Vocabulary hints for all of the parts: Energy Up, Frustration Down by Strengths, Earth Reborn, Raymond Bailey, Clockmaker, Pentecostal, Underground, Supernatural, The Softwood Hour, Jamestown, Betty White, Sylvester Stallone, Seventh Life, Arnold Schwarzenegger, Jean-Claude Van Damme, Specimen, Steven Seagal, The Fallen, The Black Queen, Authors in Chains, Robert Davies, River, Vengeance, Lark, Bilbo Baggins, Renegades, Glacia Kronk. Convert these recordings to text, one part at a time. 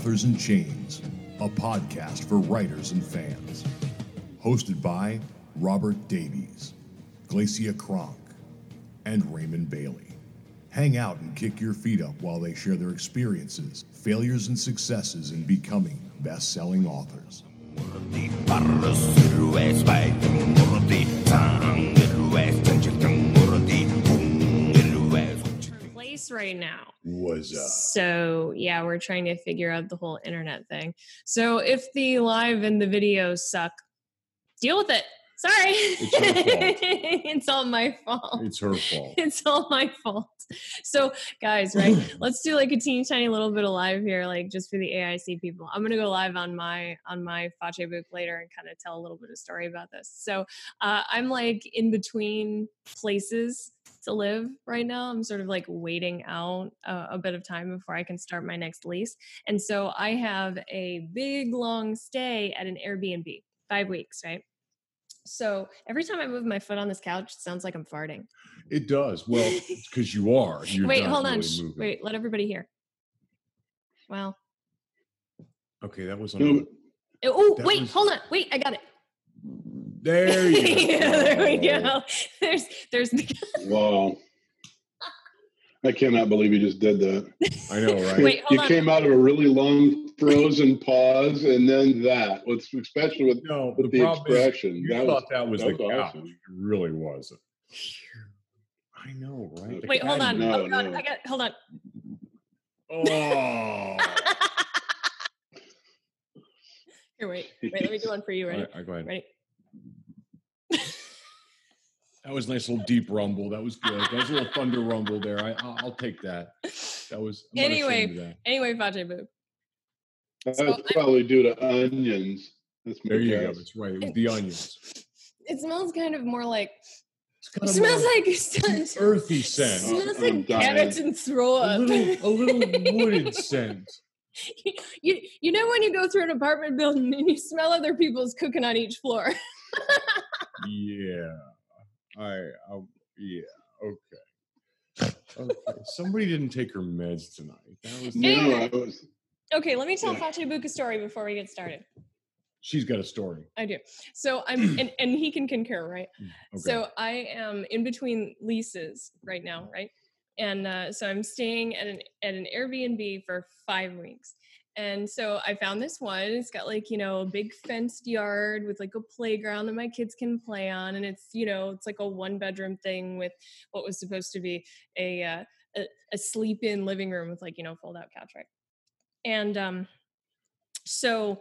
Authors in Chains, a podcast for writers and fans. Hosted by Robert Davies, Glacia Kronk, and Raymond Bailey. Hang out and kick your feet up while they share their experiences, failures, and successes in becoming best-selling authors. Right now was so yeah, we're trying to figure out the whole internet thing. So if the live and the video suck, deal with it. Sorry, it's her fault. It's all my fault. It's her fault. It's all my fault. So guys, right, let's do like a teeny tiny little bit of live here, like just for the AIC people. I'm gonna go live on my Fache book later and kind of tell a little bit of story about this. So I'm like in between places to live right now. I'm sort of like waiting out a bit of time before I can start my next lease. And so I have a big long stay at an Airbnb, 5 weeks, right? So every time I move my foot on this couch, it sounds like I'm farting. It does. Well, because you are. Wait, hold on. Really wait, let everybody hear. Wow. Okay, that was on. Oh, wait, hold on. Wait, I got it. There you go. Yeah, there we go. There's the wow. I cannot believe you just did that. I know, right? Wait, hold on. Came out of a really long frozen pause and then that. Especially with, no, with the expression. You that thought was, that was the couch. Awesome. It really wasn't. I know, right? Wait, hold on. No, oh, God, no. I got hold on. Oh. Here, wait, let me do one for you. Ready? All right, go ahead. Ready? That was a nice little deep rumble. That was good. That was a little thunder rumble there. I'll take that. That was anyway. Fache Boob. That's probably due to onions. There you go. That's right. It was the onions. It smells kind of more like. It smells like earthy scent. It smells like carrots and throw up. A little wooded scent. You know when you go through an apartment building and you smell other people's cooking on each floor. Yeah. Okay. Somebody didn't take her meds tonight. That was okay, let me tell Fache Book a story before we get started. She's got a story. I do. So I'm and he can concur, right? Okay. So I am in between leases right now, right? And so I'm staying at an Airbnb for 5 weeks. And so I found this one. It's got like, you know, a big fenced yard with like a playground that my kids can play on. And it's, you know, it's like a 1-bedroom thing with what was supposed to be a sleep-in living room with like, you know, fold-out couch, right? And so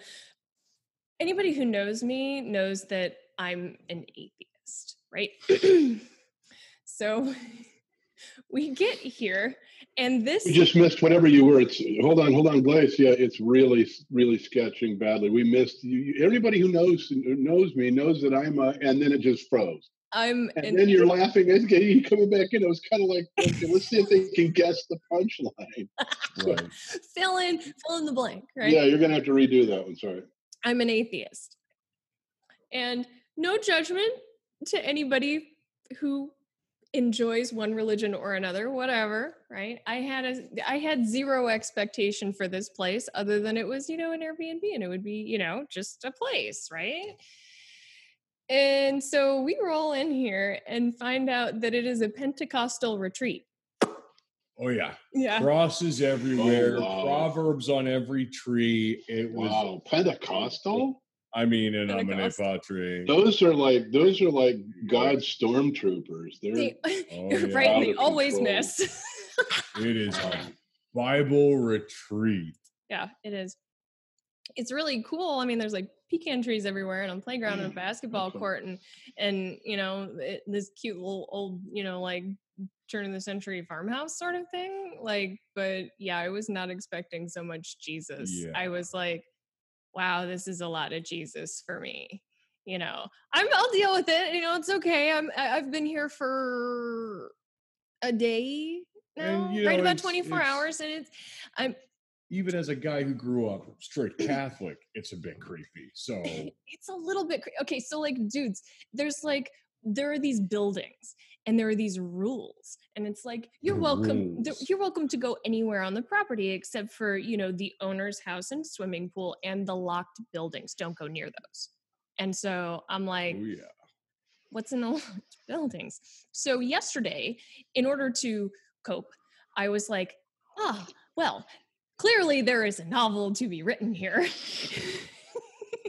anybody who knows me knows that I'm an atheist, right? So we get here, and this... You just missed whatever you were. Hold on, Glacia. It's really, really sketching badly. We missed you. Everybody who knows me knows that I'm and then it just froze. And then you're laughing. You're coming back in. It was kind of like, okay, let's see if they can guess the punchline. Right. Fill in the blank, right? Yeah, you're going to have to redo that one. Sorry. I'm an atheist. And no judgment to anybody who... enjoys one religion or another, whatever, right? I had zero expectation for this place other than it was, you know, an Airbnb and it would be, you know, just a place, right? And so we roll in here and find out that it is a Pentecostal retreat. Oh yeah. Crosses everywhere, oh, wow. Proverbs on every tree. It was Pentecostal? I mean, and I'm an Epatri. Those are like God's stormtroopers. They're right. They always control. Miss. It is a Bible retreat. Yeah, it is. It's really cool. I mean, there's like pecan trees everywhere, and a playground and a basketball court, and you know this cute little old, you know, like turn of the century farmhouse sort of thing. Like, but yeah, I was not expecting so much Jesus. Yeah. I was like, wow, this is a lot of Jesus for me. You know, I'll deal with it. You know, it's okay. I've been here for a day now, and, you know, right? About 24 hours, and I'm even as a guy who grew up strict Catholic, it's a bit creepy. So it's a little bit okay. So like, dudes, there are these buildings. and there are these rules, and it's like, you're welcome to go anywhere on the property except for, you know, the owner's house and swimming pool and the locked buildings. Don't go near those. And so I'm like, oh, yeah. What's in the locked buildings? So yesterday, in order to cope, I was like, well, clearly there is a novel to be written here.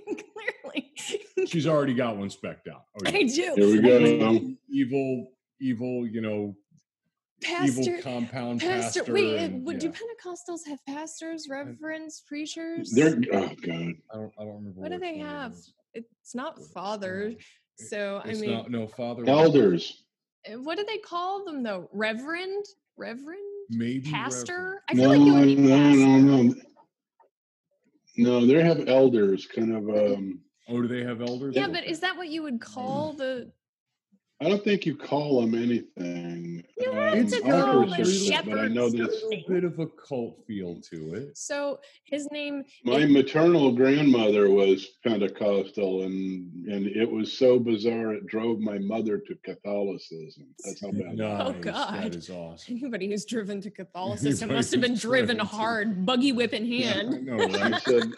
Clearly. She's already got one specked out. Oh, yeah. I do. Here we go. Evil, you know, pastor, evil compound pastor. Wait, and, do Pentecostals have pastors, reverends, preachers? They're, oh, God. I don't remember. What do they have? It's not father. So, I mean. No, father. Elders. What do they call them, though? Reverend? Reverend? Maybe pastor? Reverend. I feel like you no. No, they have elders, kind of. Do they have elders? Yeah, but is that what you would call the? I don't think you call them anything. You have to call a shepherd. I know there's a bit of a cult feel to it. So his name. My maternal grandmother was Pentecostal, and it was so bizarre it drove my mother to Catholicism. That's how bad. Nice. Oh God, that is awesome. Anybody who's driven to Catholicism must have been driven hard, buggy whip in hand. Yeah, I know, right?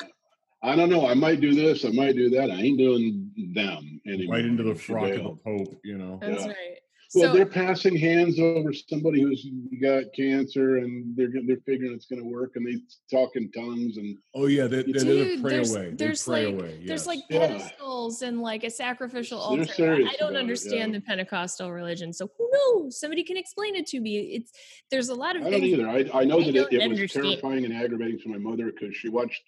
I don't know. I might do this. I might do that. I ain't doing them anymore. Right into the frock of the Pope, you know. That's right. Well, so, they're passing hands over somebody who's got cancer, and they're figuring it's going to work, and they talk in tongues and. Oh yeah, they pray away. There's like pedestals and like a sacrificial altar. I don't understand the Pentecostal religion, so who knows? Somebody can explain it to me. There's a lot of. I don't either. I know that it was terrifying and aggravating to my mother because she watched.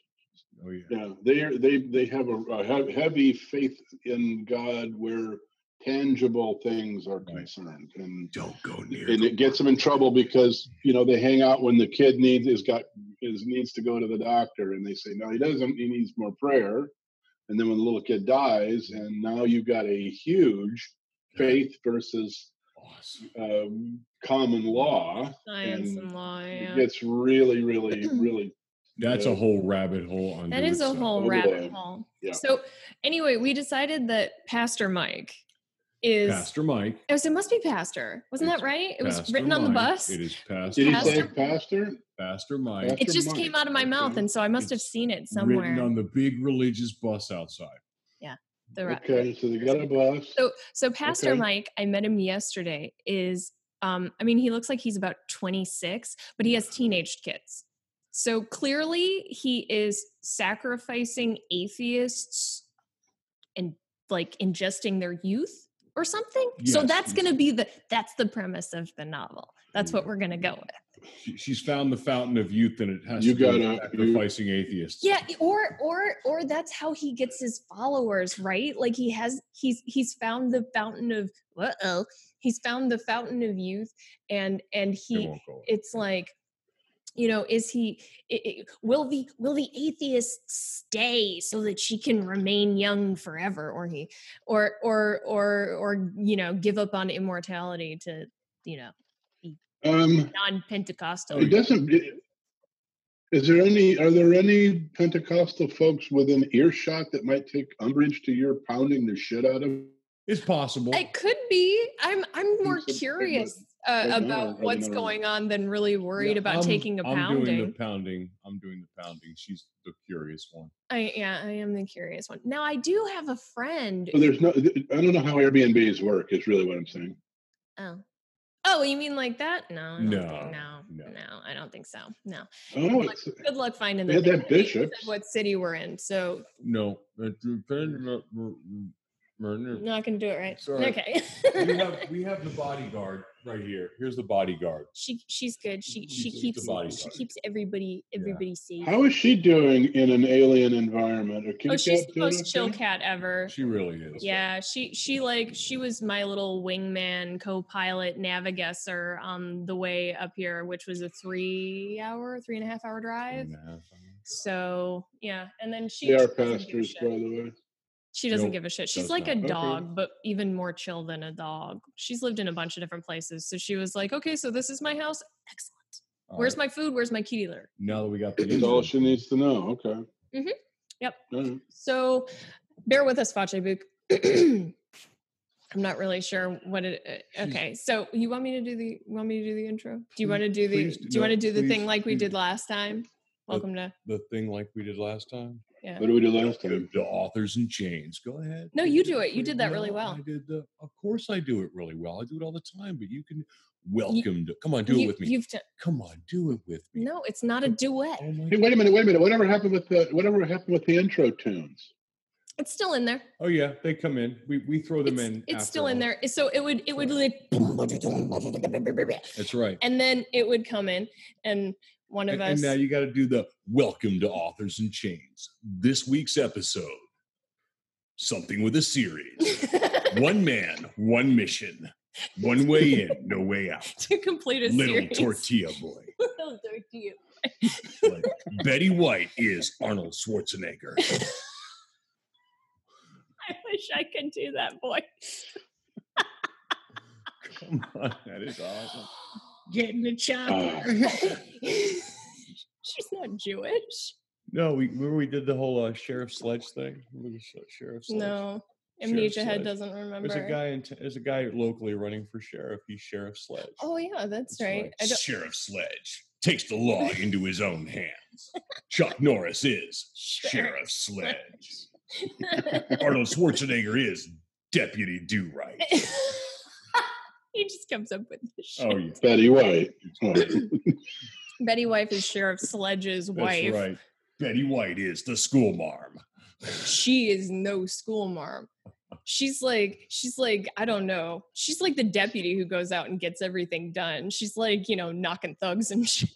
Oh, yeah. Yeah, they have a heavy faith in God where tangible things are concerned, and don't go near. And it gets them in trouble because you know they hang out when the kid needs to go to the doctor, and they say no, he doesn't. He needs more prayer. And then when the little kid dies, and now you've got a huge faith versus common law, science and law. Yeah. It gets really, really, really. That's a whole rabbit hole. That is a whole rabbit hole. Yeah. So anyway, we decided that Pastor Mike is... Pastor Mike. Oh, so it must be Pastor. Wasn't that right? It Pastor was written Mike. On the bus. It is Pastor. Did he say Pastor? Pastor Mike. Pastor it just Mike. Came out of my mouth, and so I must have seen it somewhere. Written on the big religious bus outside. Yeah. Okay, so they got a bus. So Pastor Mike, I met him yesterday, is... he looks like he's about 26, but he has teenage kids. So clearly he is sacrificing atheists and like ingesting their youth or something. Yes, so that's going to be that's the premise of the novel. That's what we're going to go with. She's found the fountain of youth, and it has to be sacrificing atheists. Yeah. Or that's how he gets his followers, right? Like he's found the fountain of, he's found the fountain of youth. And it's like, you know, will the atheist stay so that she can remain young forever, or give up on immortality to, you know, be non-Pentecostal? It doesn't. Are there any Pentecostal folks within earshot that might take umbrage to your pounding the shit out of? It's possible. It could be. I'm more curious about what's going on than really worried about taking a pounding. I'm doing the pounding. She's the curious one. I am the curious one. Now I do have a friend. So I don't know how Airbnbs work. Is really what I'm saying. Oh, you mean like that? No, I don't think so. No. Oh, good luck finding that bishop. What city we're in? So no. Murder. Not gonna do it right. Sorry. Okay. we have the bodyguard right here. Here's the bodyguard. She's good. She keeps everybody safe. How is she doing in an alien environment? She's the most chill cat ever. She really is. Yeah, she was my little wingman, co-pilot, navigator on the way up here, which was a 3.5 hour drive. So yeah, and then they are pastors, by the way. She doesn't give a shit. She's like a dog, but even more chill than a dog. She's lived in a bunch of different places. So she was like, okay, so this is my house. Excellent. Where's my food? Where's my keeler? Now that we got the... all she needs to know. Okay. Mm-hmm. Yep. Mm-hmm. So bear with us, Fache Book. I'm not really sure what it. Okay, so you want me to do the intro? Do you want to do the thing like we did last time? Welcome to the thing like we did last time. Yeah. What did we do last time? The Authors in Chains. Go ahead. No, you do it. You did that really well. I did. Of course, I do it really well. I do it all the time. But you can Come on, do it with me. Come on, do it with me. No, it's not a duet. Oh hey, wait a minute. Whatever happened with the intro tunes? It's still in there. Oh yeah, they come in. We throw them in. It's still in there. So it would like. That's right. And then it would come in, and one of us. And now you got to do the welcome to Authors in Chains. This week's episode, something with a series. One man, one mission, one way in, no way out. To complete a series. Little tortilla boy. Little tortilla boy. Like Betty White is Arnold Schwarzenegger. I wish I could do that voice. Come on, that is awesome. Getting the chopper. She's not Jewish. No, remember we did the whole Sheriff Sledge thing? Sheriff Sledge. No, Amnesia Sheriff Head Sledge. Doesn't remember. There's a guy locally running for sheriff. He's Sheriff Sledge. Oh, yeah, that's right. Sheriff Sledge takes the law into his own hands. Chuck Norris is Sheriff Sledge. Arnold Schwarzenegger is Deputy Do Right. He just comes up with this shit. Oh, Betty White. Betty White is Sheriff Sledge's wife. That's right. Betty White is the school marm. She is no school marm. She's like, I don't know. She's like the deputy who goes out and gets everything done. She's like, knocking thugs and shit.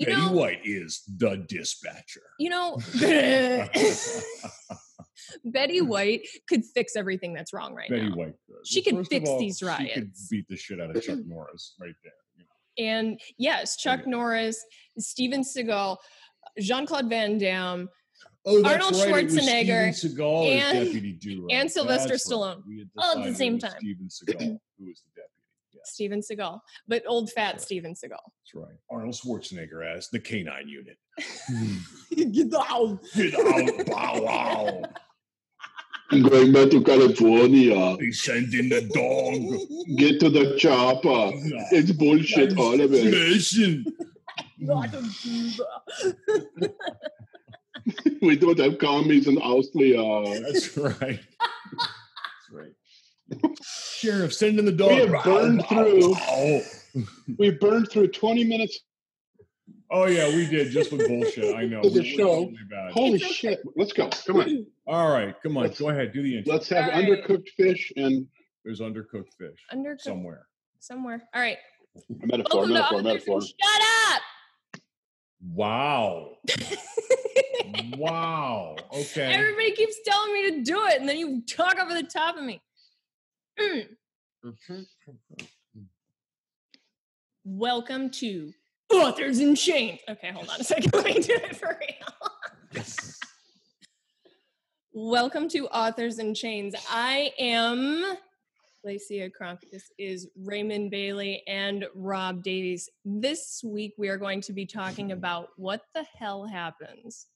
Betty White is the dispatcher. Betty White could fix everything that's wrong right now. Betty White does. She could fix these riots. She could beat the shit out of Chuck Norris right there. And yes, Chuck Norris, Steven Seagal, Jean-Claude Van Damme, Arnold Schwarzenegger, Seagal and Sylvester Stallone. Right. All at the same time. Steven Seagal, who was the deputy. Steven Seagal, but old fat Steven Seagal. That's right. Arnold Schwarzenegger as the canine unit. Get out, bow wow. I'm going back to California. They send in the dog. Get to the chopper. It's bullshit, all of it. Mission. Not a Cuba. We don't have commies in Austria. That's right. That's right. Sheriff, send in the dog. We burned through 20 minutes. Oh yeah, we did just with bullshit. I know. The show. Really holy shit! Let's go. Come on. All right, come on. Go ahead. Do the intro. Let's have undercooked fish and there's undercooked fish. Somewhere. All right. Metaphor. Shut up. Wow. Wow. Okay. Everybody keeps telling me to do it, and then you talk over the top of me. Welcome to Authors in Chains. Okay, hold on a second. Let me do it for real. Welcome to Authors in Chains. I am Glacia Kronk. This is Raymond Bailey and Rob Davies. This week we are going to be talking about what the hell happens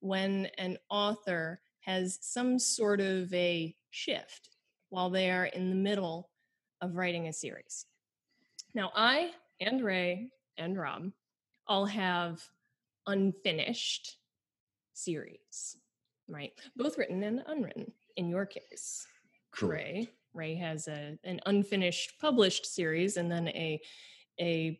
when an author has some sort of a shift while they are in the middle of writing a series. Now, I and Ray and Rob all have unfinished series, right? Both written and unwritten, in your case. Correct. Ray has an unfinished published series and then in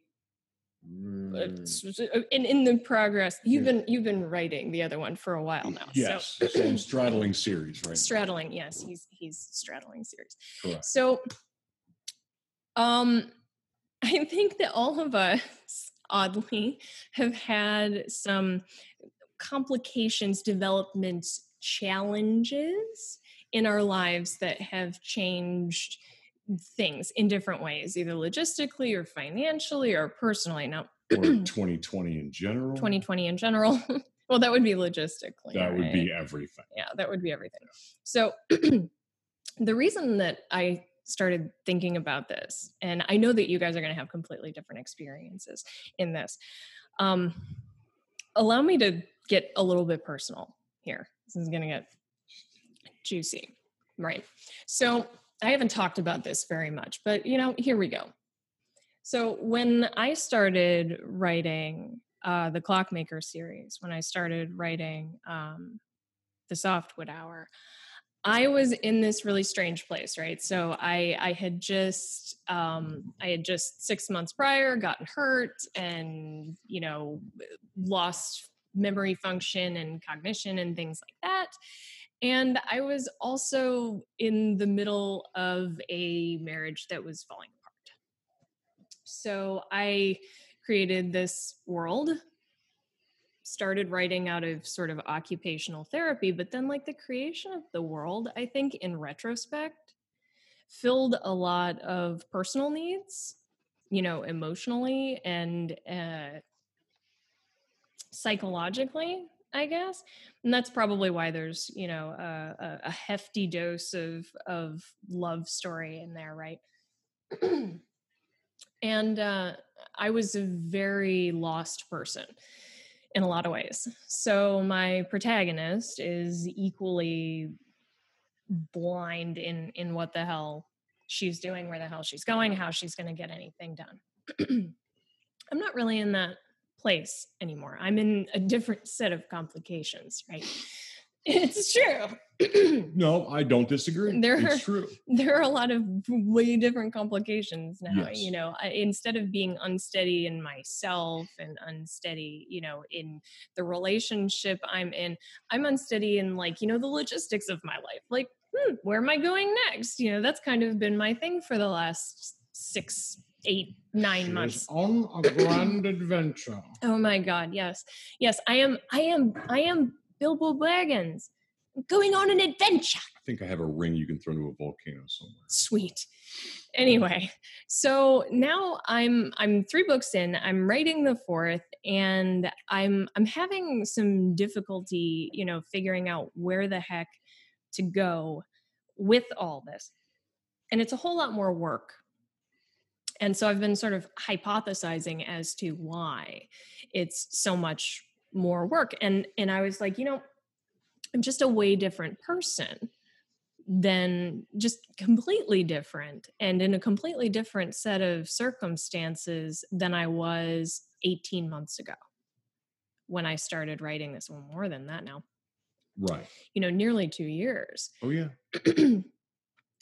the progress, you've been writing the other one for a while now. Yes, so straddling series, right? Straddling, yes, he's straddling series. Correct. So, I think that all of us, oddly, have had some complications, developments, challenges in our lives that have changed things in different ways, either logistically or financially or personally. Now, or 2020 in general. Well, that would be logistically. That would be everything. Yeah, that would be everything. So the reason that I started thinking about this, and I know that you guys are going to have completely different experiences in this. Allow me to get a little bit personal here. This is going to get juicy, right? So I haven't talked about this very much, but you know, here we go. So when I started writing the Clockmaker series, when I started writing The Softwood Hour, I was in this really strange place, right? So I had just 6 months prior gotten hurt and, you know, lost memory function and cognition and things like that. And I was also in the middle of a marriage that was falling apart. So I created this world, started writing out of sort of occupational therapy, but then like the creation of the world, I think in retrospect, filled a lot of personal needs, you know, emotionally and psychologically, I guess. And that's probably why there's, you know, a hefty dose of love story in there, right? And I was a very lost person in a lot of ways. So my protagonist is equally blind in what the hell she's doing, where the hell she's going, how she's going to get anything done. I'm not really in that place anymore. I'm in a different set of complications, right? It's true. No, I don't disagree. There are a lot of way different complications now. Yes. You know, instead of being unsteady in myself and unsteady, you know, in the relationship I'm in, I'm unsteady in, like, you know, the logistics of my life. Like, where am I going next? You know, that's kind of been my thing for the last 6, 8, 9 months. On a grand adventure. Oh my God! Yes, yes, I am. Bilbo Baggins, going on an adventure. I think I have a ring you can throw into a volcano somewhere. Sweet. Anyway, so now I'm 3 books in. I'm writing the 4th, and I'm having some difficulty, you know, figuring out where the heck to go with all this, and it's a whole lot more work. And so I've been sort of hypothesizing as to why it's so much more work. And I was like, you know, I'm just a way different person than just completely different and in a completely different set of circumstances than I was 18 months ago when I started writing this. Well, more than that now. Right. You know, nearly 2 years. Oh yeah.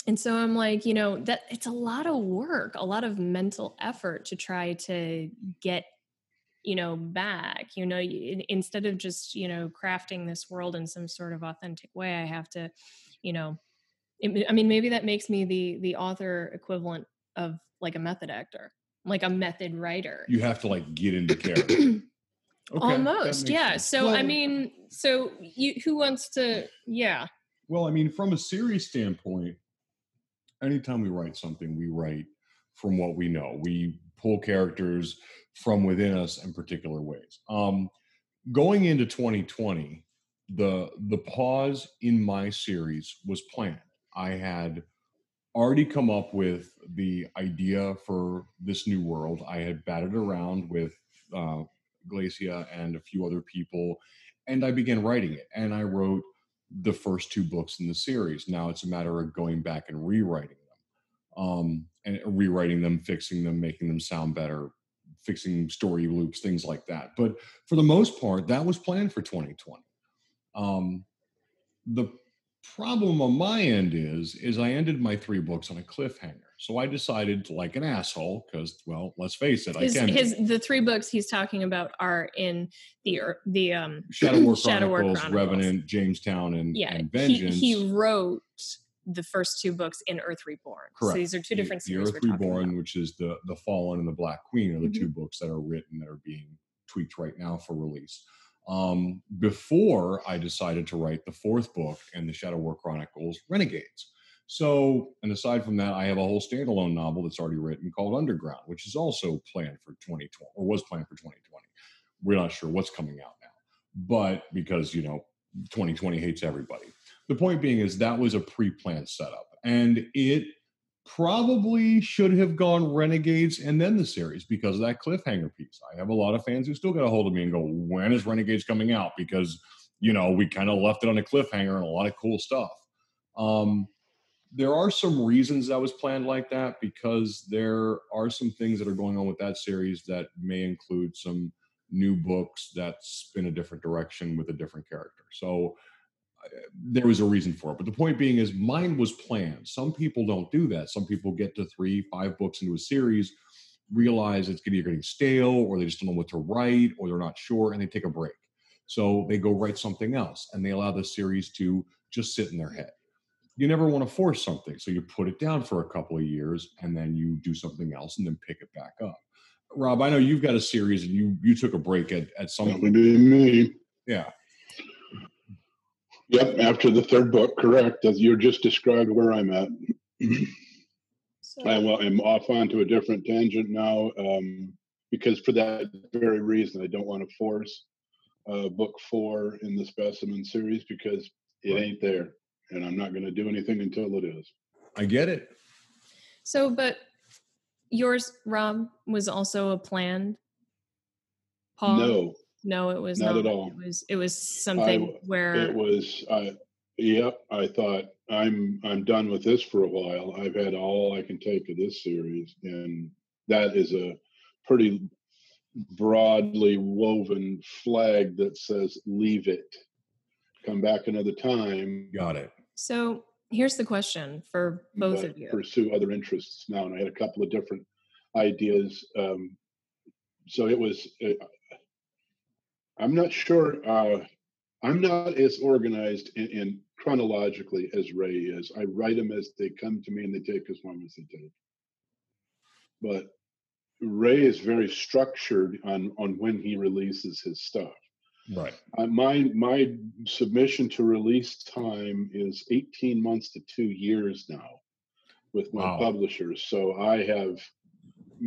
And so I'm like, you know, that it's a lot of work, a lot of mental effort to try to get, you know, back, you know, instead of just, you know, crafting this world in some sort of authentic way, I have to, you know, maybe that makes me the author equivalent of like a method actor, like a method writer. You have to like get into character. Okay, almost. Yeah. Sense. So, well, I mean, so who wants to, yeah. Well, I mean, from a series standpoint, anytime we write something, we write from what we know. We pull characters from within us in particular ways. Going into 2020, the pause in my series was planned. I had already come up with the idea for this new world. I had batted around with Glacia and a few other people, and I began writing it. And I wrote the first 2 books in the series. Now it's a matter of going back and rewriting them. And rewriting them, fixing them, making them sound better, fixing story loops, things like that. But for the most part, that was planned for 2020. The problem on my end is I ended my 3 books on a cliffhanger. So I decided, like an asshole, because, well, let's face it, the 3 books he's talking about are in the Shadow War Chronicles, Revenant, Jamestown, and Vengeance. He wrote the first 2 books in Earth Reborn. Correct. So these are 2 different series. The Earth Reborn, which is the Fallen and the Black Queen, are the 2 books that are written that are being tweaked right now for release. Before I decided to write the 4th book in the Shadow War Chronicles, Renegades. So, and aside from that, I have a whole standalone novel that's already written called Underground, which is also planned for 2020, or was planned for 2020. We're not sure what's coming out now, but because, you know, 2020 hates everybody. The point being is that was a pre-planned setup, and it probably should have gone Renegades and then the series because of that cliffhanger piece. I have a lot of fans who still get a hold of me and go, when is Renegades coming out? Because, you know, we kind of left it on a cliffhanger and a lot of cool stuff. There are some reasons that was planned like that, because there are some things that are going on with that series that may include some new books that's in a different direction with a different character. So there was a reason for it. But the point being is mine was planned. Some people don't do that. Some people get to 3-5 books into a series, realize it's getting stale, or they just don't know what to write, or they're not sure, and they take a break. So they go write something else, and they allow the series to just sit in their head. You never want to force something, so you put it down for a couple of years, and then you do something else, and then pick it back up. Rob, I know you've got a series, and you took a break at some point. That would be me. Yeah. Yep, after the third book, correct. As you just described where I'm at. So. I'm off onto a different tangent now, because for that very reason, I don't want to force book 4 in the Specimen series, because it ain't there, and I'm not going to do anything until it is. I get it. So, but yours, Rob, was also a planned? Paul? No, it was not at all. It was something where it was. I thought I'm done with this for a while. I've had all I can take of this series, and that is a pretty broadly woven flag that says leave it. Come back another time. Got it. So here's the question for both of you. Pursue other interests now, and I had a couple of different ideas. So it was. I'm not sure. I'm not as organized in chronologically as Ray is. I write them as they come to me, and they take as long as they take. But Ray is very structured on when he releases his stuff. Right. My submission to release time is 18 months to 2 years now with my publishers. So I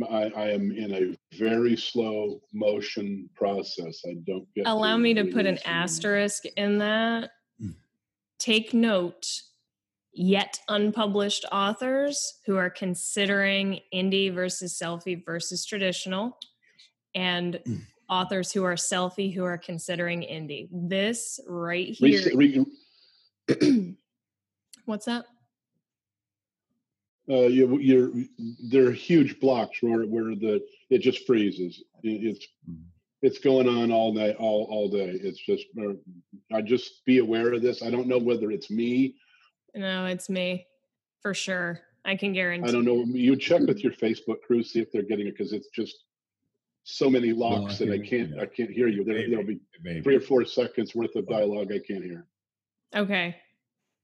am in a very slow motion process. I don't get. Allow me to put an asterisk in that. Take note, yet unpublished authors who are considering indie versus selfie versus traditional, and authors who are selfie who are considering indie. This right here. What's that? There are huge blocks where it just freezes. It's going on all night, all day. It's just, I just be aware of this. I don't know whether it's me. No, it's me for sure. I can guarantee. I don't know. You check with your Facebook crew, see if they're getting it, because it's just so many locks that I can't hear you. There'll be 3 or 4 seconds worth of dialogue I can't hear. Okay.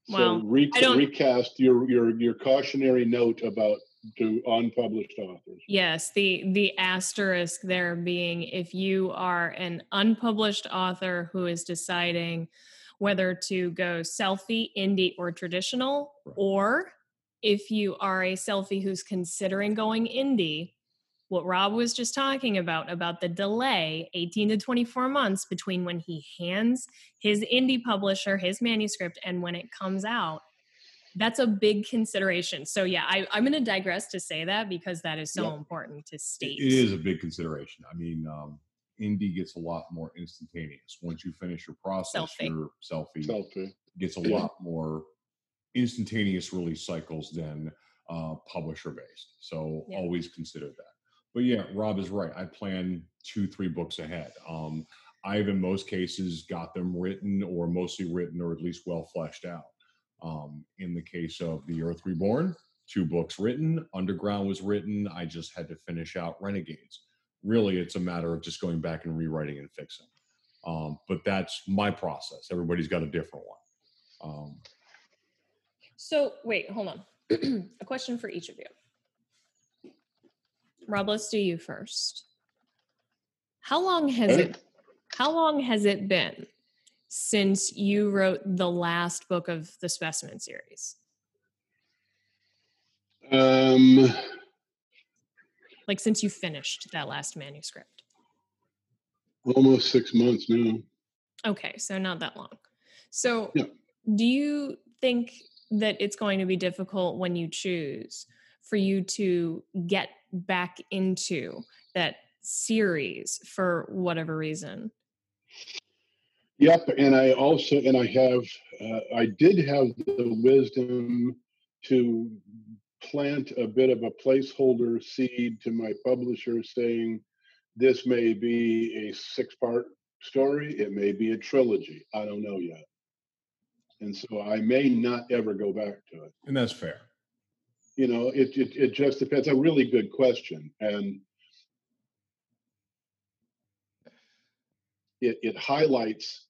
So recast your cautionary note about to unpublished authors. Yes, the asterisk there being if you are an unpublished author who is deciding whether to go selfie, indie, or traditional, or if you are a selfie who's considering going indie, what Rob was just talking about the delay, 18 to 24 months between when he hands his indie publisher his manuscript and when it comes out, that's a big consideration. So yeah, I'm going to digress to say that, because that is so important to state. It is a big consideration. I mean, indie gets a lot more instantaneous. Once you finish your process, your selfie gets a lot more instantaneous release cycles than publisher-based. So always consider that. But yeah, Rob is right. I plan 2-3 books ahead. I've in most cases got them written or mostly written or at least well fleshed out. In the case of The Earth Reborn, 2 books written, Underground was written. I just had to finish out Renegades. Really, it's a matter of just going back and rewriting and fixing. But that's my process. Everybody's got a different one. So wait, hold on. A question for each of you. Rob, let's do you first. How long has it been since you wrote the last book of the Specimen series? Like since you finished that last manuscript? Almost 6 months now. Okay, so not that long. So do you think that it's going to be difficult when you choose for you to get back into that series for whatever reason? Yep, and I did have the wisdom to plant a bit of a placeholder seed to my publisher saying, this may be a 6-part story, it may be a trilogy, I don't know yet. And so I may not ever go back to it. And that's fair. You know, it just depends. A really good question. And it highlights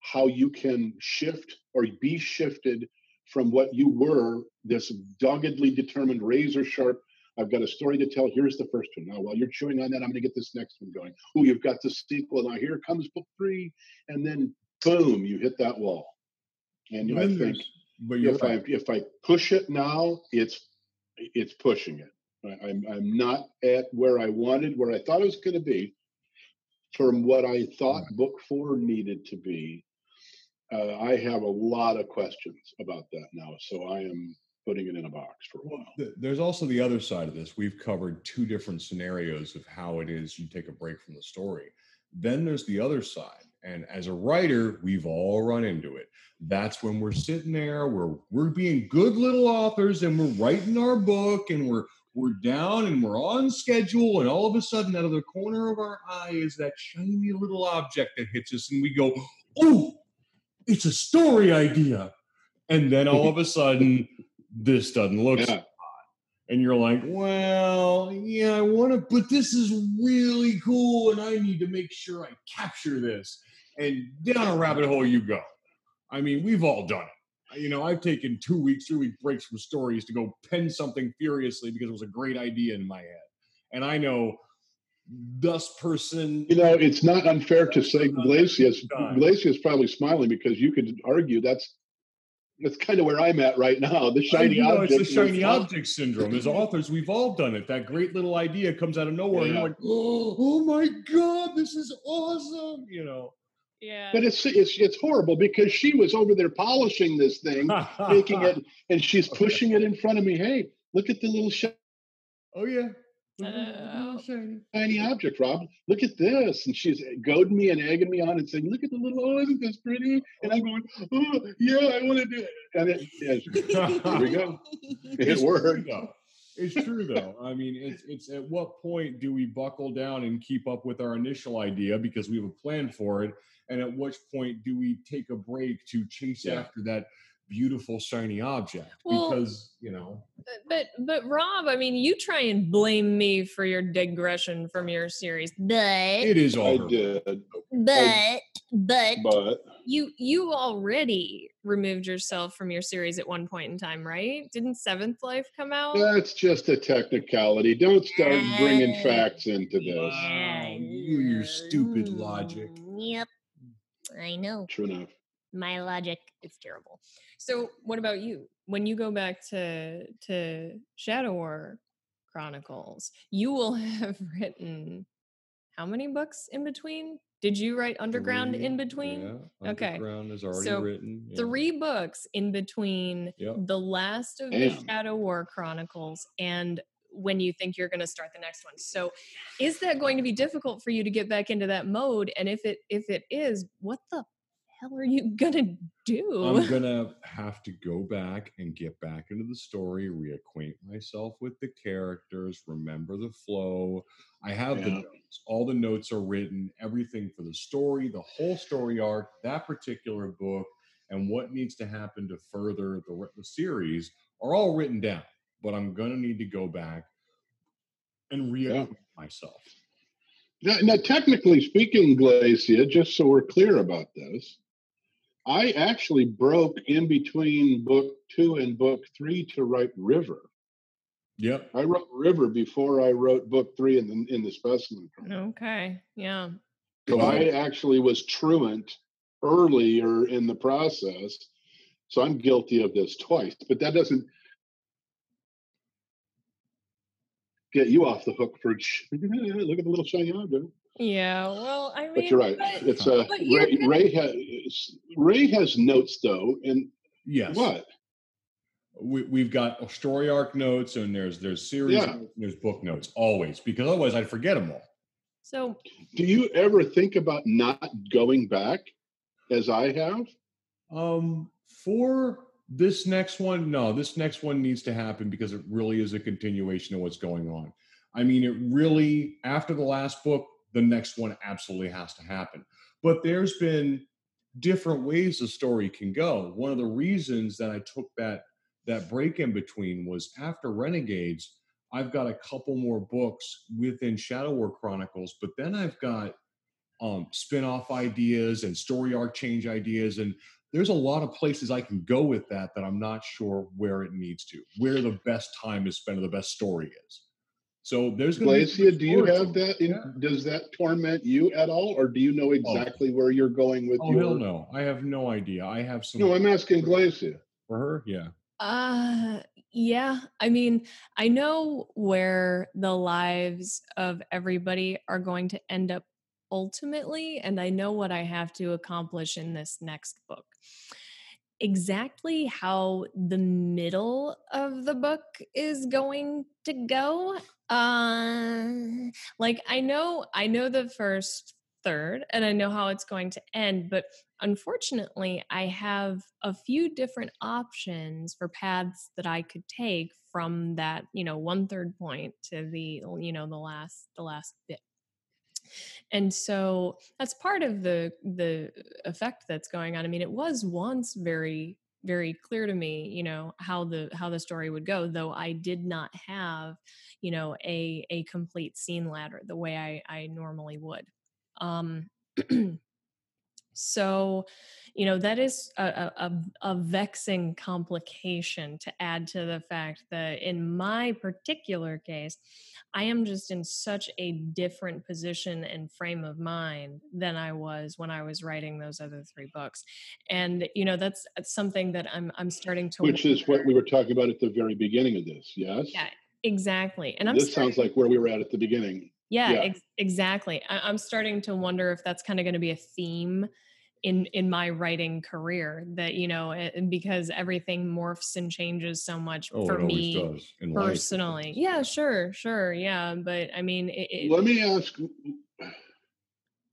how you can shift or be shifted from what you were, this doggedly determined, razor sharp, I've got a story to tell, here's the first one. Now, while you're chewing on that, I'm going to get this next one going. Oh, you've got the sequel, now here comes book 3, and then boom, you hit that wall. And I think if I push it now, it's pushing it. I'm not at where I thought it was going to be, from what I thought book 4 needed to be. I have a lot of questions about that now, so I am putting it in a box for a while. There's also the other side of this. We've covered 2 different scenarios of how it is you take a break from the story. Then there's the other side. And as a writer, we've all run into it. That's when we're sitting there, we're being good little authors and we're writing our book and we're down and we're on schedule, and all of a sudden out of the corner of our eye is that shiny little object that hits us and we go, oh, it's a story idea. And then all of a sudden, this doesn't look so hot. And you're like, well, yeah, I want to, but this is really cool and I need to make sure I capture this. And down a rabbit hole you go. I mean, we've all done it. You know, I've taken 3-week breaks from stories to go pen something furiously because it was a great idea in my head. And I know this person... You know, it's not unfair to say Glacia's probably smiling, because you could argue that's kind of where I'm at right now. The shiny object. It's the shiny object syndrome. As authors, we've all done it. That great little idea comes out of nowhere, and you're like, "Oh my God, this is awesome!" You know. Yeah. But it's horrible, because she was over there polishing this thing, making it, and she's pushing it in front of me. Hey, look at the little shiny. Oh yeah. Shiny object, Rob. Look at this. And she's goading me and egging me on and saying, look at the little, oh, isn't this pretty? And I'm going, oh, yeah, I want to do it. And here we go. It worked. It's true, though. I mean, it's at what point do we buckle down and keep up with our initial idea because we have a plan for it? And at which point do we take a break to chase after that beautiful shiny object? Well, because, you know, but Rob, I mean, you try and blame me for your digression from your series, but it is all I did. But you already removed yourself from your series at one point in time, right? Didn't Seventh Life come out? That's just a technicality. Don't start bringing facts into this. Your stupid logic. Yep, I know. True enough. My logic is terrible. So what about you? When you go back to Shadow War Chronicles, you will have written how many books in between? Did you write Underground in between? Yeah, Underground is already written. Yeah. 3 books in between the last of the Shadow War Chronicles and when you think you're going to start the next one. So is that going to be difficult for you to get back into that mode? And if it is, what the hell are you gonna do? I'm gonna have to go back and get back into the story, reacquaint myself with the characters, remember the flow. I have the notes. All the notes are written, everything for the story, the whole story arc, that particular book, and what needs to happen to further the series are all written down. But I'm gonna need to go back and reacquaint myself. Now, technically speaking, Glacia, just so we're clear about this, I actually broke in between book 2 and book 3 to write River. Yep. I wrote River before I wrote book 3 in the Specimen. Okay. Yeah. So I actually was truant earlier in the process. So I'm guilty of this twice, but that doesn't get you off the hook for look at the little shiny object. Yeah, well, I mean, but you're right. It's Ray has notes though, and what we've got story arc notes, and there's series, notes, and there's book notes always, because otherwise I'd forget them all. So, do you ever think about not going back, as I have? For This next one, no, this next one needs to happen because it really is a continuation of what's going on. I mean, it really, after the last book, the next one absolutely has to happen. But there's been different ways the story can go. One of the reasons that I took that break in between was after Renegades, I've got a couple more books within Shadow War Chronicles, but then I've got spin-off ideas and story arc change ideas, and there's a lot of places I can go with that I'm not sure where it needs to, where the best time is spent or the best story is. So there's Glacia, do you have that? Yeah. Does that torment you at all, or do you know exactly where you're going with your... Oh, hell no. I have no idea. I have some... No, I'm asking Glacia. For her? Yeah. Yeah. I mean, I know where the lives of everybody are going to end up ultimately, and I know what I have to accomplish in this next book. Exactly how the middle of the book is going to go. Like I know the first third and I know how it's going to end, but unfortunately I have a few different options for paths that I could take from that, one third point to the, the last bit. And so that's part of the effect that's going on. I mean, it was once very, very clear to me, how the story would go, though I did not have, a complete scene ladder the way I normally would. So, that is a vexing complication to add to the fact that in my particular case, I am just in such a different position and frame of mind than I was when I was writing those other three books. And, that's something that I'm starting to... Which is what we were talking about at the very beginning of this, yes? Yeah, exactly. And this sounds like where we were at the beginning. Yeah, yeah. Exactly. I'm starting to wonder if that's kind of going to be a theme in my writing career, that because everything morphs and changes so much for me personally. Yeah, sure, yeah, but I mean, let me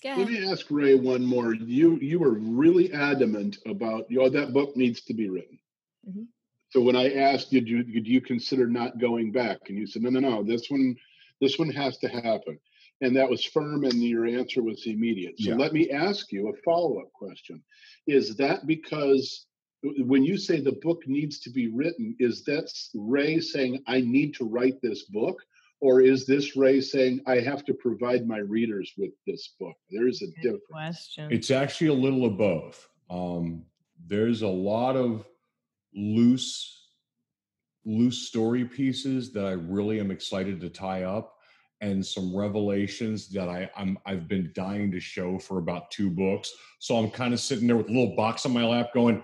ask Ray one more. You were really adamant about that book needs to be written. Mm-hmm. So when I asked, did you consider not going back, and you said no, this one has to happen. And that was firm, and your answer was immediate. So let me ask you a follow-up question. Is that because when you say the book needs to be written, is that Ray saying, I need to write this book? Or is this Ray saying, I have to provide my readers with this book? There is a difference. Good question. It's actually a little of both. There's a lot of loose story pieces that I really am excited to tie up, and some revelations that I've been dying to show for about two books. So I'm kind of sitting there with a little box on my lap going,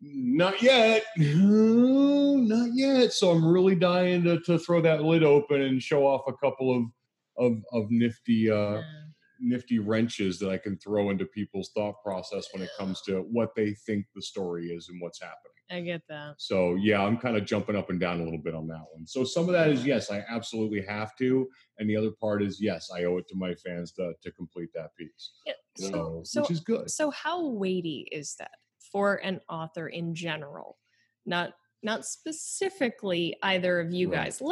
not yet, not yet. So I'm really dying to throw that lid open and show off a couple of nifty wrenches that I can throw into people's thought process when it comes to what they think the story is and what's happening. I get that. So yeah, I'm kind of jumping up and down a little bit on that one. So some of that is, yes, I absolutely have to. And the other part is, yes, I owe it to my fans to complete that piece. Yeah. So, which is good. So how weighty is that for an author in general? Not specifically either of you guys.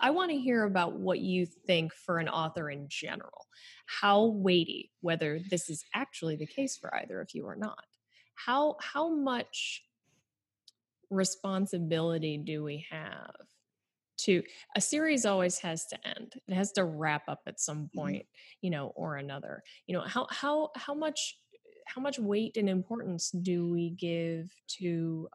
I want to hear about what you think for an author in general. How weighty, whether this is actually the case for either of you or not. How much responsibility do we have to... a series always has to end, it has to wrap up at some point, or another, how much weight and importance do we give to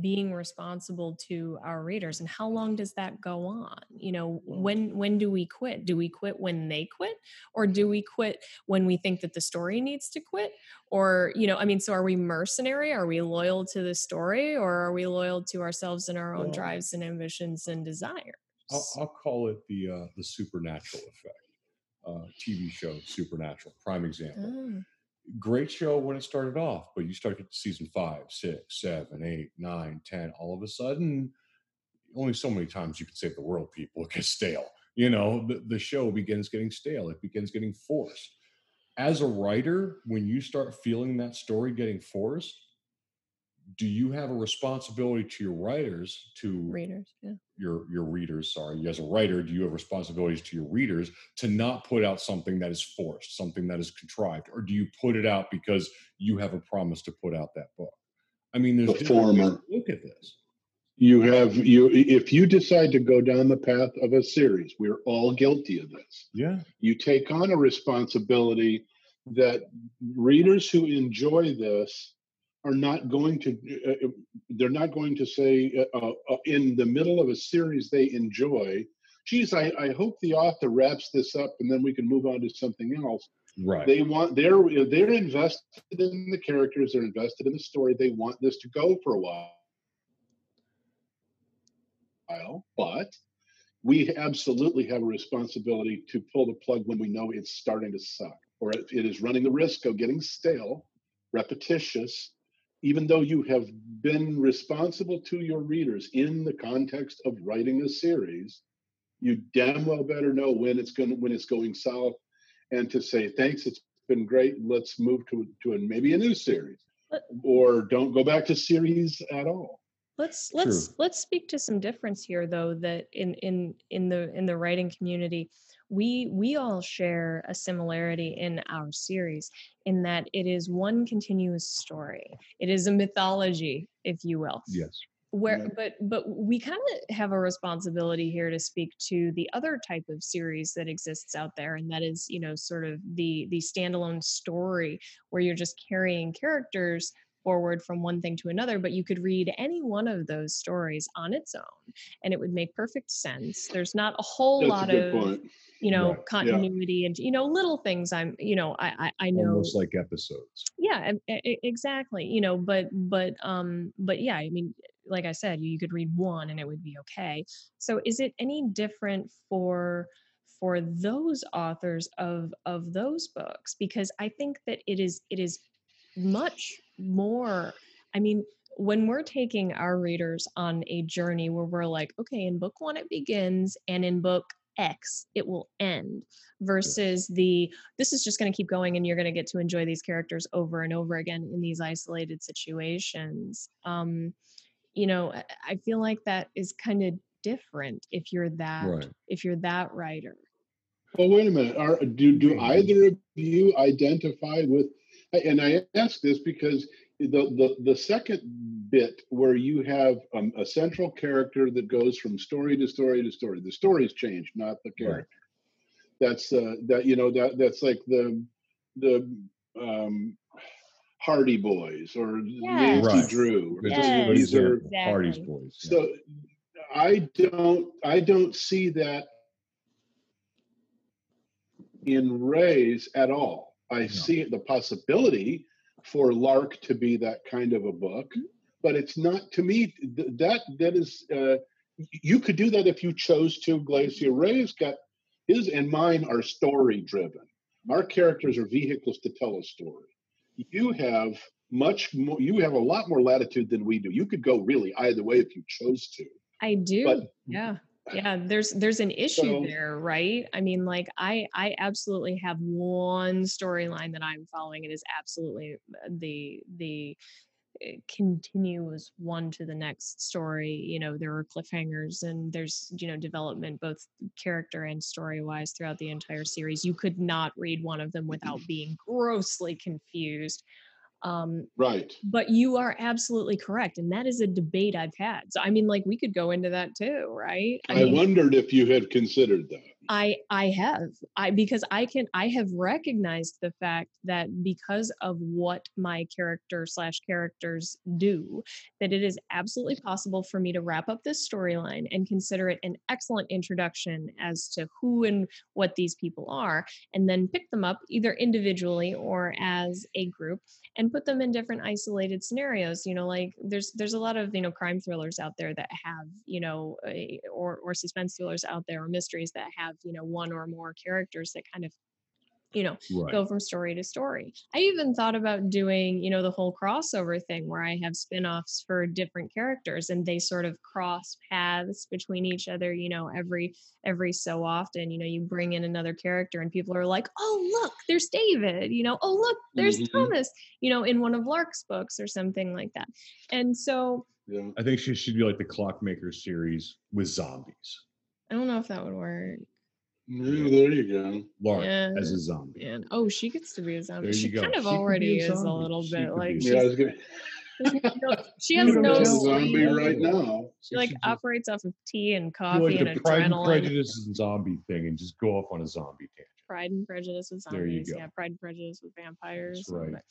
being responsible to our readers, and how long does that go on? When do we quit? Do we quit when they quit, or do we quit when we think that the story needs to quit? Or, so are we mercenary? Are we loyal to the story, or are we loyal to ourselves and our own drives and ambitions and desires? I'll call it the supernatural effect. TV show Supernatural, prime example. Great show when it started off, but you start to get to season 5, 6, 7, 8, 9, 10. All of a sudden, only so many times you can save the world, people. It gets stale. The show begins getting stale. It begins getting forced. As a writer, when you start feeling that story getting forced, do you have a responsibility to your writers, to readers, your readers? Sorry, as a writer, do you have responsibilities to your readers to not put out something that is forced, something that is contrived, or do you put it out because you have a promise to put out that book? I mean, there's a former. Look at this. If you decide to go down the path of a series, we're all guilty of this. Yeah, you take on a responsibility that readers who enjoy this are not going to, they're not going to say in the middle of a series they enjoy, geez, I hope the author wraps this up and then we can move on to something else. Right. They want, they're invested in the characters, they're invested in the story, they want this to go for a while, but we absolutely have a responsibility to pull the plug when we know it's starting to suck, or it is running the risk of getting stale, repetitious, even though you have been responsible to your readers in the context of writing a series. You damn well better know when it's going south, and to say, thanks, it's been great, let's move to maybe a new series, or don't go back to series at all. Let's speak to some difference here, though, that in the writing community, we all share a similarity in our series in that it is one continuous story. It is a mythology, if you will. Yes. But we kind of have a responsibility here to speak to the other type of series that exists out there, and that is, you know, sort of the standalone story where you're just carrying characters forward from one thing to another, but you could read any one of those stories on its own and it would make perfect sense. There's not a whole lot of you know, right, continuity, yeah, and, you know, little things. I know, almost like episodes. Yeah, exactly. You know, but yeah, I mean, like I said, you could read one and it would be okay. So is it any different for those authors of those books? Because I think that it is much more, I mean, when we're taking our readers on a journey where we're like, okay, in book one, it begins, and in book X, it will end, versus this is just going to keep going and you're going to get to enjoy these characters over and over again in these isolated situations. You know, I feel like that is kind of different if you're that writer. Well, wait a minute. Do either of you identify with, and I ask this because the second bit where you have a central character that goes from story to story to story, the story's changed, not the character. Right. That's that's like the Hardy Boys or Nancy Drew. Yes. These are Hardy's Boys. Yeah. So I don't see that in Ray's at all. I see the possibility for Lark to be that kind of a book, but it's not, to me, that is, you could do that if you chose to. Glacia, Ray's got, his and mine are story driven. Our characters are vehicles to tell a story. You have much more, you have a lot more latitude than we do. You could go really either way if you chose to. I do, but, yeah. Yeah, there's an issue there, right? I mean, like I absolutely have one storyline that I'm following. It is absolutely the continuous one to the next story. You know, there are cliffhangers and there's, you know, development, both character and story-wise throughout the entire series. You could not read one of them without being grossly confused. Right. But you are absolutely correct. And that is a debate I've had. So, I mean, like, we could go into that too, right? I mean, wondered if you had considered that. I have recognized the fact that because of what my characters do, that it is absolutely possible for me to wrap up this storyline and consider it an excellent introduction as to who and what these people are, and then pick them up either individually or as a group and put them in different isolated scenarios. You know, like there's a lot of, you know, crime thrillers out there that have, you know, or suspense thrillers out there, or mysteries that have, you know, one or more characters that kind of go from story to story. I even thought about doing, the whole crossover thing where I have spin-offs for different characters and they sort of cross paths between each other, every so often, you bring in another character and people are like, oh, look, there's David, oh, look, there's Thomas, in one of Lark's books or something like that. And so yeah. I think she should be like the Clockmaker series with zombies. I don't know if that would work. Ooh, there you go. Lark as a zombie. Man. Oh, she gets to be a zombie. She kind of already is a little bit like. Yeah, I was gonna... she has no zombie right now. She like operates off of tea and coffee and adrenaline. Pride and Prejudice and zombie thing, and just go off on a zombie tangent. Pride and Prejudice with zombies. There you go. Yeah, Pride and Prejudice with vampires. That's right.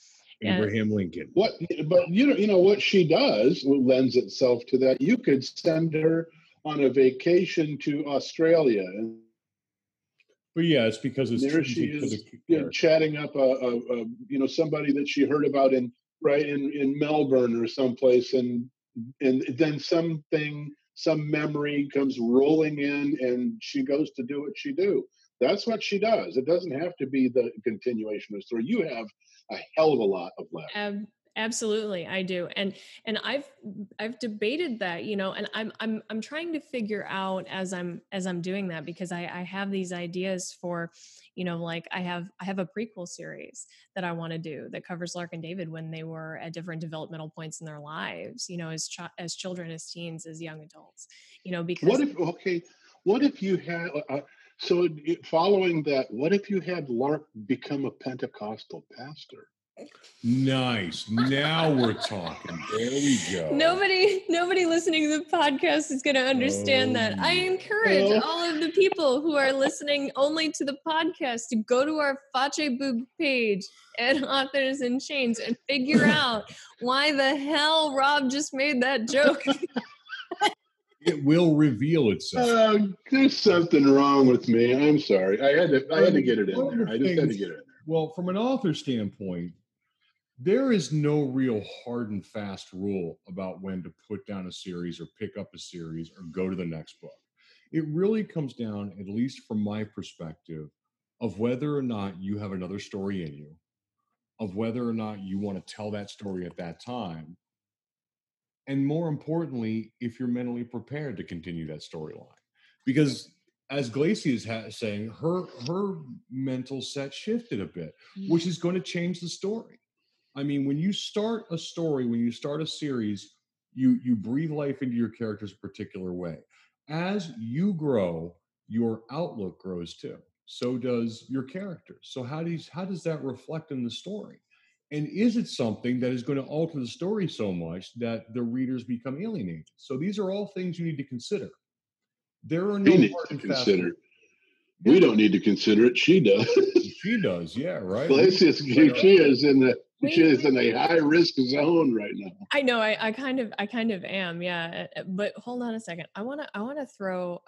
Abraham Lincoln. But you know what she does lends itself to that. You could send her on a vacation to Australia. But yeah, it's because it's there. She is chatting up a somebody that she heard about in Melbourne or someplace, and then some memory comes rolling in, and she goes to do what she do. That's what she does. It doesn't have to be the continuation of the story. You have a hell of a lot of left. Absolutely, I do, and I've debated that, and I'm trying to figure out as I'm doing that, because I have these ideas for, like I have a prequel series that I want to do that covers Lark and David when they were at different developmental points in their lives, as children, as teens, as young adults, because what if you had so following that, what if you had Lark become a Pentecostal pastor? Nice. Now we're talking. There we go. Nobody listening to the podcast is going to understand that. I encourage all of the people who are listening only to the podcast to go to our Facebook page at Authors in Chains and figure out why the hell Rob just made that joke. It will reveal itself. There's something wrong with me. I'm sorry. I had to get it in there. I just had to get it in there. Well, from an author standpoint, there is no real hard and fast rule about when to put down a series or pick up a series or go to the next book. It really comes down, at least from my perspective, of whether or not you have another story in you, of whether or not you want to tell that story at that time, and more importantly, if you're mentally prepared to continue that storyline. Because as Glacia is saying, her mental set shifted a bit, which is going to change the story. I mean, when you start a story, when you start a series, you breathe life into your characters a particular way. As you grow, your outlook grows too. So does your character. So how does that reflect in the story? And is it something that is going to alter the story so much that the readers become alienated? So these are all things you need to consider. There are no hard and fast rules. We don't need to consider it. She does. She does, yeah, right. Glacia, she is in a high risk zone right now. I know. I kind of am. Yeah, but hold on a second. I want to throw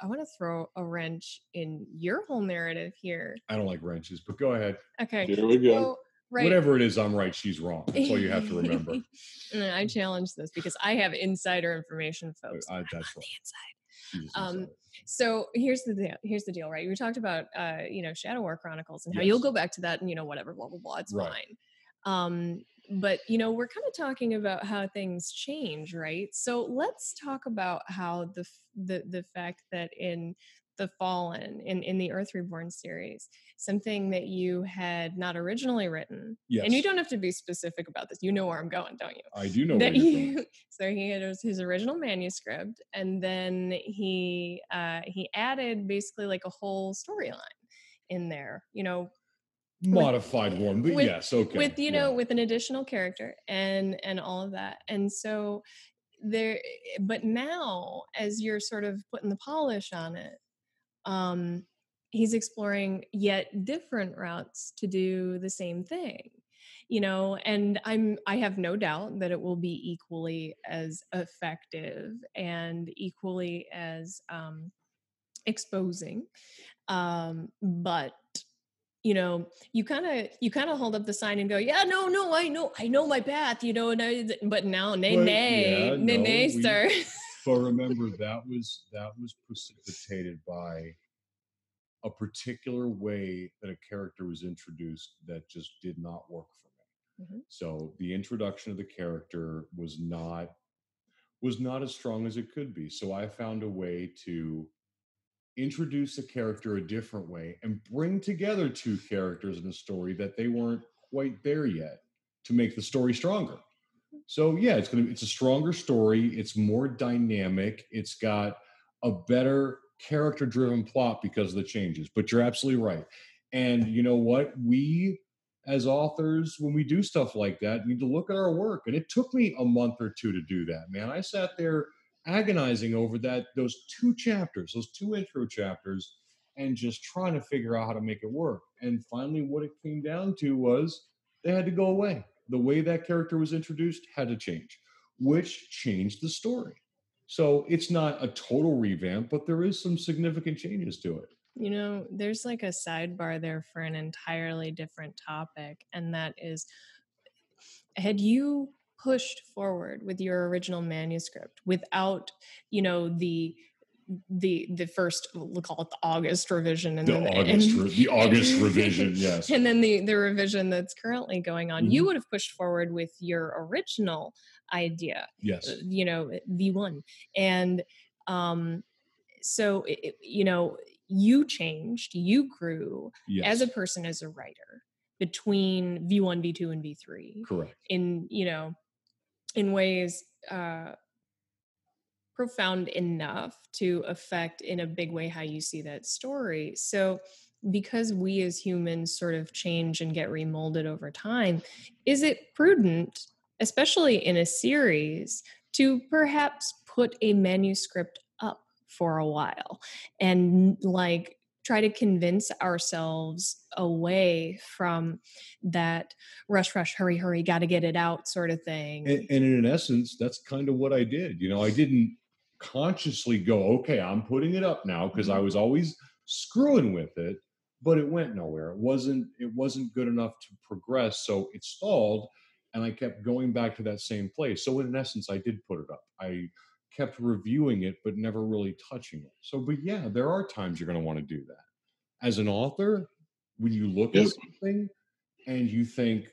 a wrench in your whole narrative here. I don't like wrenches, but go ahead. Okay, here we go. So, right. Whatever it is, I'm right, she's wrong. That's all you have to remember. I challenge this because I have insider information, folks. That's right. The inside. So here's the deal, right? We talked about, Shadow War Chronicles and how you'll go back to that and, whatever, blah, blah, blah, it's fine. But, we're kind of talking about how things change, right? So let's talk about how the fact that in The Fallen, in the Earth Reborn series, something that you had not originally written, and you don't have to be specific about this. You know where I'm going, don't you? I do know where you're going. So he had his original manuscript, and then he added basically like a whole storyline in there, modified one, but okay. With with an additional character and all of that, and so there. But now, as you're sort of putting the polish on it. He's exploring yet different routes to do the same thing, and I have no doubt that it will be equally as effective and equally as exposing. But you kind of hold up the sign and go, I know my path, sir. But remember, that was precipitated by a particular way that a character was introduced that just did not work for me. Mm-hmm. So the introduction of the character was not as strong as it could be. So I found a way to introduce a character a different way and bring together two characters in a story that they weren't quite there yet to make the story stronger. So yeah, it's a stronger story. It's more dynamic. It's got a better character-driven plot because of the changes. But you're absolutely right. And you know what? We, as authors, when we do stuff like that, need to look at our work. And it took me a month or two to do that, man. I sat there agonizing over that, those two chapters, those two intro chapters, and just trying to figure out how to make it work. And finally, what it came down to was they had to go away. The way that character was introduced had to change, which changed the story. So it's not a total revamp, but there is some significant changes to it. You know, there's like a sidebar there for an entirely different topic. And that is, had you pushed forward with your original manuscript without, you know, the first, we'll call it the August revision, and the August revision, yes, and then the revision that's currently going on, mm-hmm. you would have pushed forward with your original idea, yes, you know, the one, and so it, you know, you changed, you grew, yes, as a person, as a writer, between V1, V2, and V3, correct, in, you know, in ways profound enough to affect in a big way how you see that story. So because we as humans sort of change and get remolded over time, is it prudent, especially in a series, to perhaps put a manuscript up for a while and like try to convince ourselves away from that rush, hurry, hurry, got to get it out sort of thing? And in essence, that's kind of what I did. You know, I didn't consciously go, okay, I'm putting it up now, because I was always screwing with it, but it went nowhere. It wasn't good enough to progress, so it stalled, and I kept going back to that same place. So in essence, I did put it up. I kept reviewing it, but never really touching it. So, but yeah, there are times you're going to want to do that. As an author, when you look at something and you think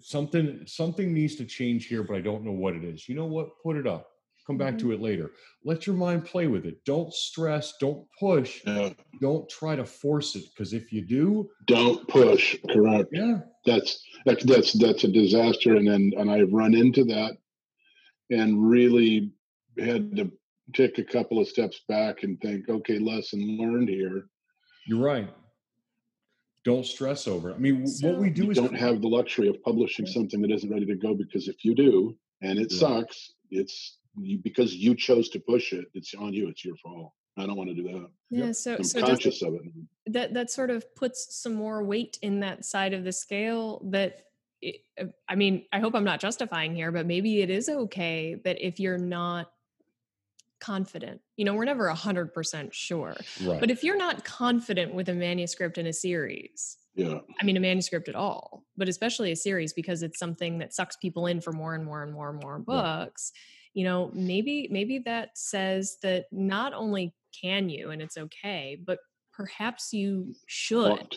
something needs to change here, but I don't know what it is. You know what? Put it up. Come back to it later. Let your mind play with it. Don't stress. Don't push. Don't try to force it. Because if you do, don't push. Correct. Yeah. That's a disaster. And I've run into that and really had to take a couple of steps back and think, okay, lesson learned here. You're right. Don't stress over it. I mean, so what we do is don't have the luxury of publishing something that isn't ready to go, because if you do, and it sucks, it's because you chose to push it. It's on you. It's your fault. I don't want to do that. Yeah. So I'm conscious of it. That sort of puts some more weight in that side of the scale that, I mean, I hope I'm not justifying here, but maybe it is okay that if you're not confident, you know, we're never 100% sure, right, but if you're not confident with a manuscript in a series, yeah, I mean, a manuscript at all, but especially a series, because it's something that sucks people in for more and more and more and more books, right, you know, maybe that says that not only can you, and it's okay, but perhaps you should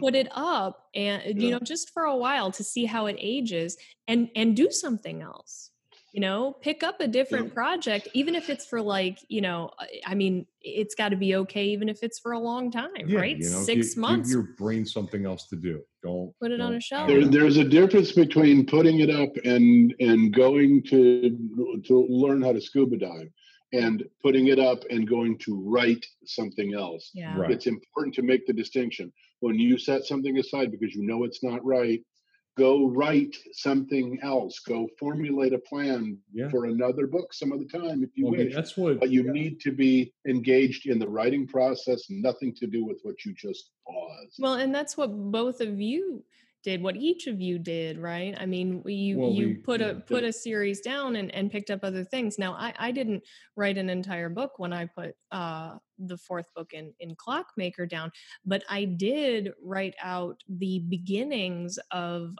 put it up and, you know, just for a while to see how it ages, and do something else. You know, pick up a different project, even if it's for like, you know, I mean, it's got to be okay, even if it's for a long time, right? You know, 6 months. Give your brain something else to do. Don't put it on a shelf. There's a difference between putting it up and going to learn how to scuba dive, and putting it up and going to write something else. Yeah. Right. It's important to make the distinction. When you set something aside because you know it's not right, go write something else. Go formulate a plan for another book some other time if you wish. That's what, but you need to be engaged in the writing process, nothing to do with what you just paused. Well, and that's what both of you did, what each of you did, right? I mean, you put a series down and picked up other things. Now, I didn't write an entire book when I put the fourth book in Clockmaker down, but I did write out the beginnings of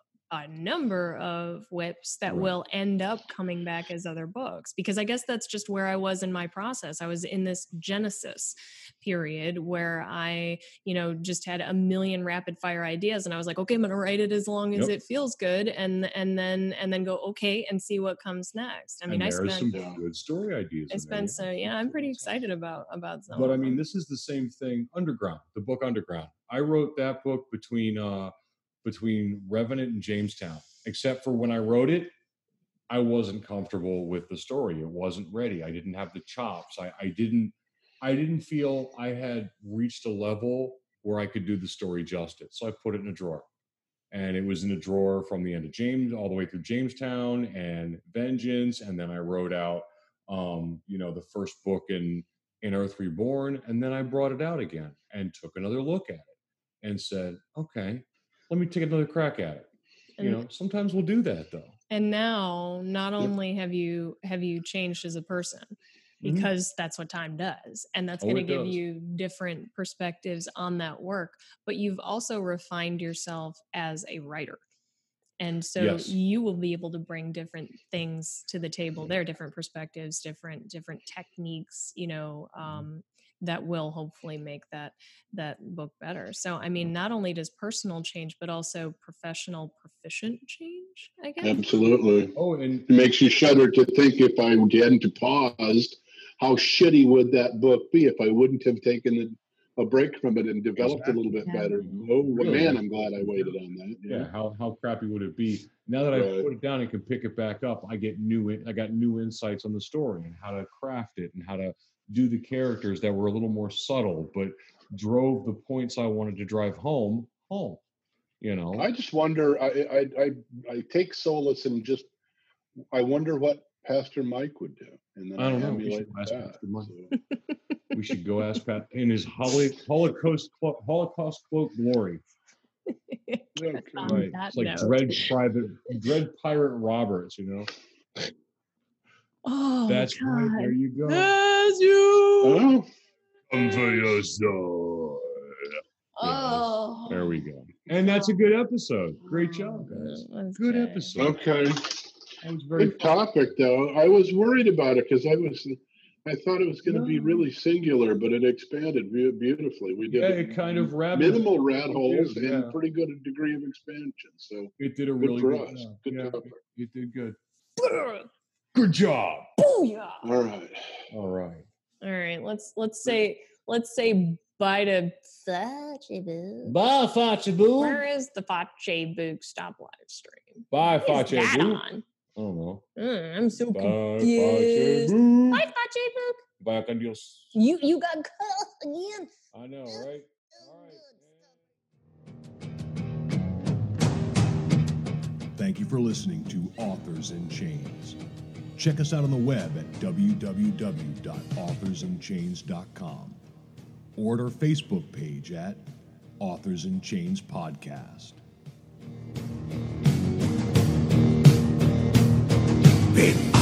a number of whips that will end up coming back as other books, because I guess that's just where I was in my process. I was in this Genesis period where I, you know, just had a million rapid fire ideas, and I was like, okay, I'm going to write it as long as it feels good. And then go, okay, and see what comes next. I mean, I spent some good story ideas. I'm pretty excited about some. But I mean, this is the same thing. Underground, the book Underground. I wrote that book between Revenant and Jamestown, except for when I wrote it, I wasn't comfortable with the story. It wasn't ready. I didn't have the chops. I didn't feel I had reached a level where I could do the story justice. So I put it in a drawer, and it was in a drawer from the end of James all the way through Jamestown and Vengeance. And then I wrote out, the first book in Earth Reborn. And then I brought it out again and took another look at it and said, okay, let me take another crack at it. Sometimes we'll do that though. And now not only have you changed as a person, because that's what time does. And that's going to give you different perspectives on that work, but you've also refined yourself as a writer. And so you will be able to bring different things to the table. There are different perspectives, different techniques, that will hopefully make that book better. So, I mean, not only does personal change, but also professional proficient change, I guess. Absolutely. Oh, and it makes you shudder to think, if I hadn't paused, how shitty would that book be if I wouldn't have taken a break from it and developed a little bit better. Oh, really? Man, I'm glad I waited on that. Yeah, how crappy would it be? Now that I've put it down and can pick it back up, I got new insights on the story and how to craft it and how to do the characters that were a little more subtle, but drove the points I wanted to drive home. I just wonder, I take solace in just, I wonder what Pastor Mike would do. And then I don't know. We should go ask Pat in his Holocaust cloak glory. Right. It's like Dread Pirate Roberts, Oh, that's God. Right. There you go. As you come to your sword. Oh, there we go. And that's a good episode. Great job, guys. Good episode. Okay. That was very good topic, though. I was worried about it because I thought it was going to be really singular, but it expanded beautifully. We did it kind of minimal rat holes and pretty good a degree of expansion. So it did a really good job. Good topic. It did good. Good job. Booyah. All right. Let's say bye to Fachebu. Bye, Fachebu. Where is the Fachebu stop live stream? Bye, Fachebu. Is that on? I don't know. I'm so confused. Bye, Fachebu. Bye, Candios. You got cut again. I know, right? All right. Thank you for listening to Authors in Chains. Check us out on the web at www.authorsinchains.com or at our Facebook page at Authors in Chains Podcast. Big.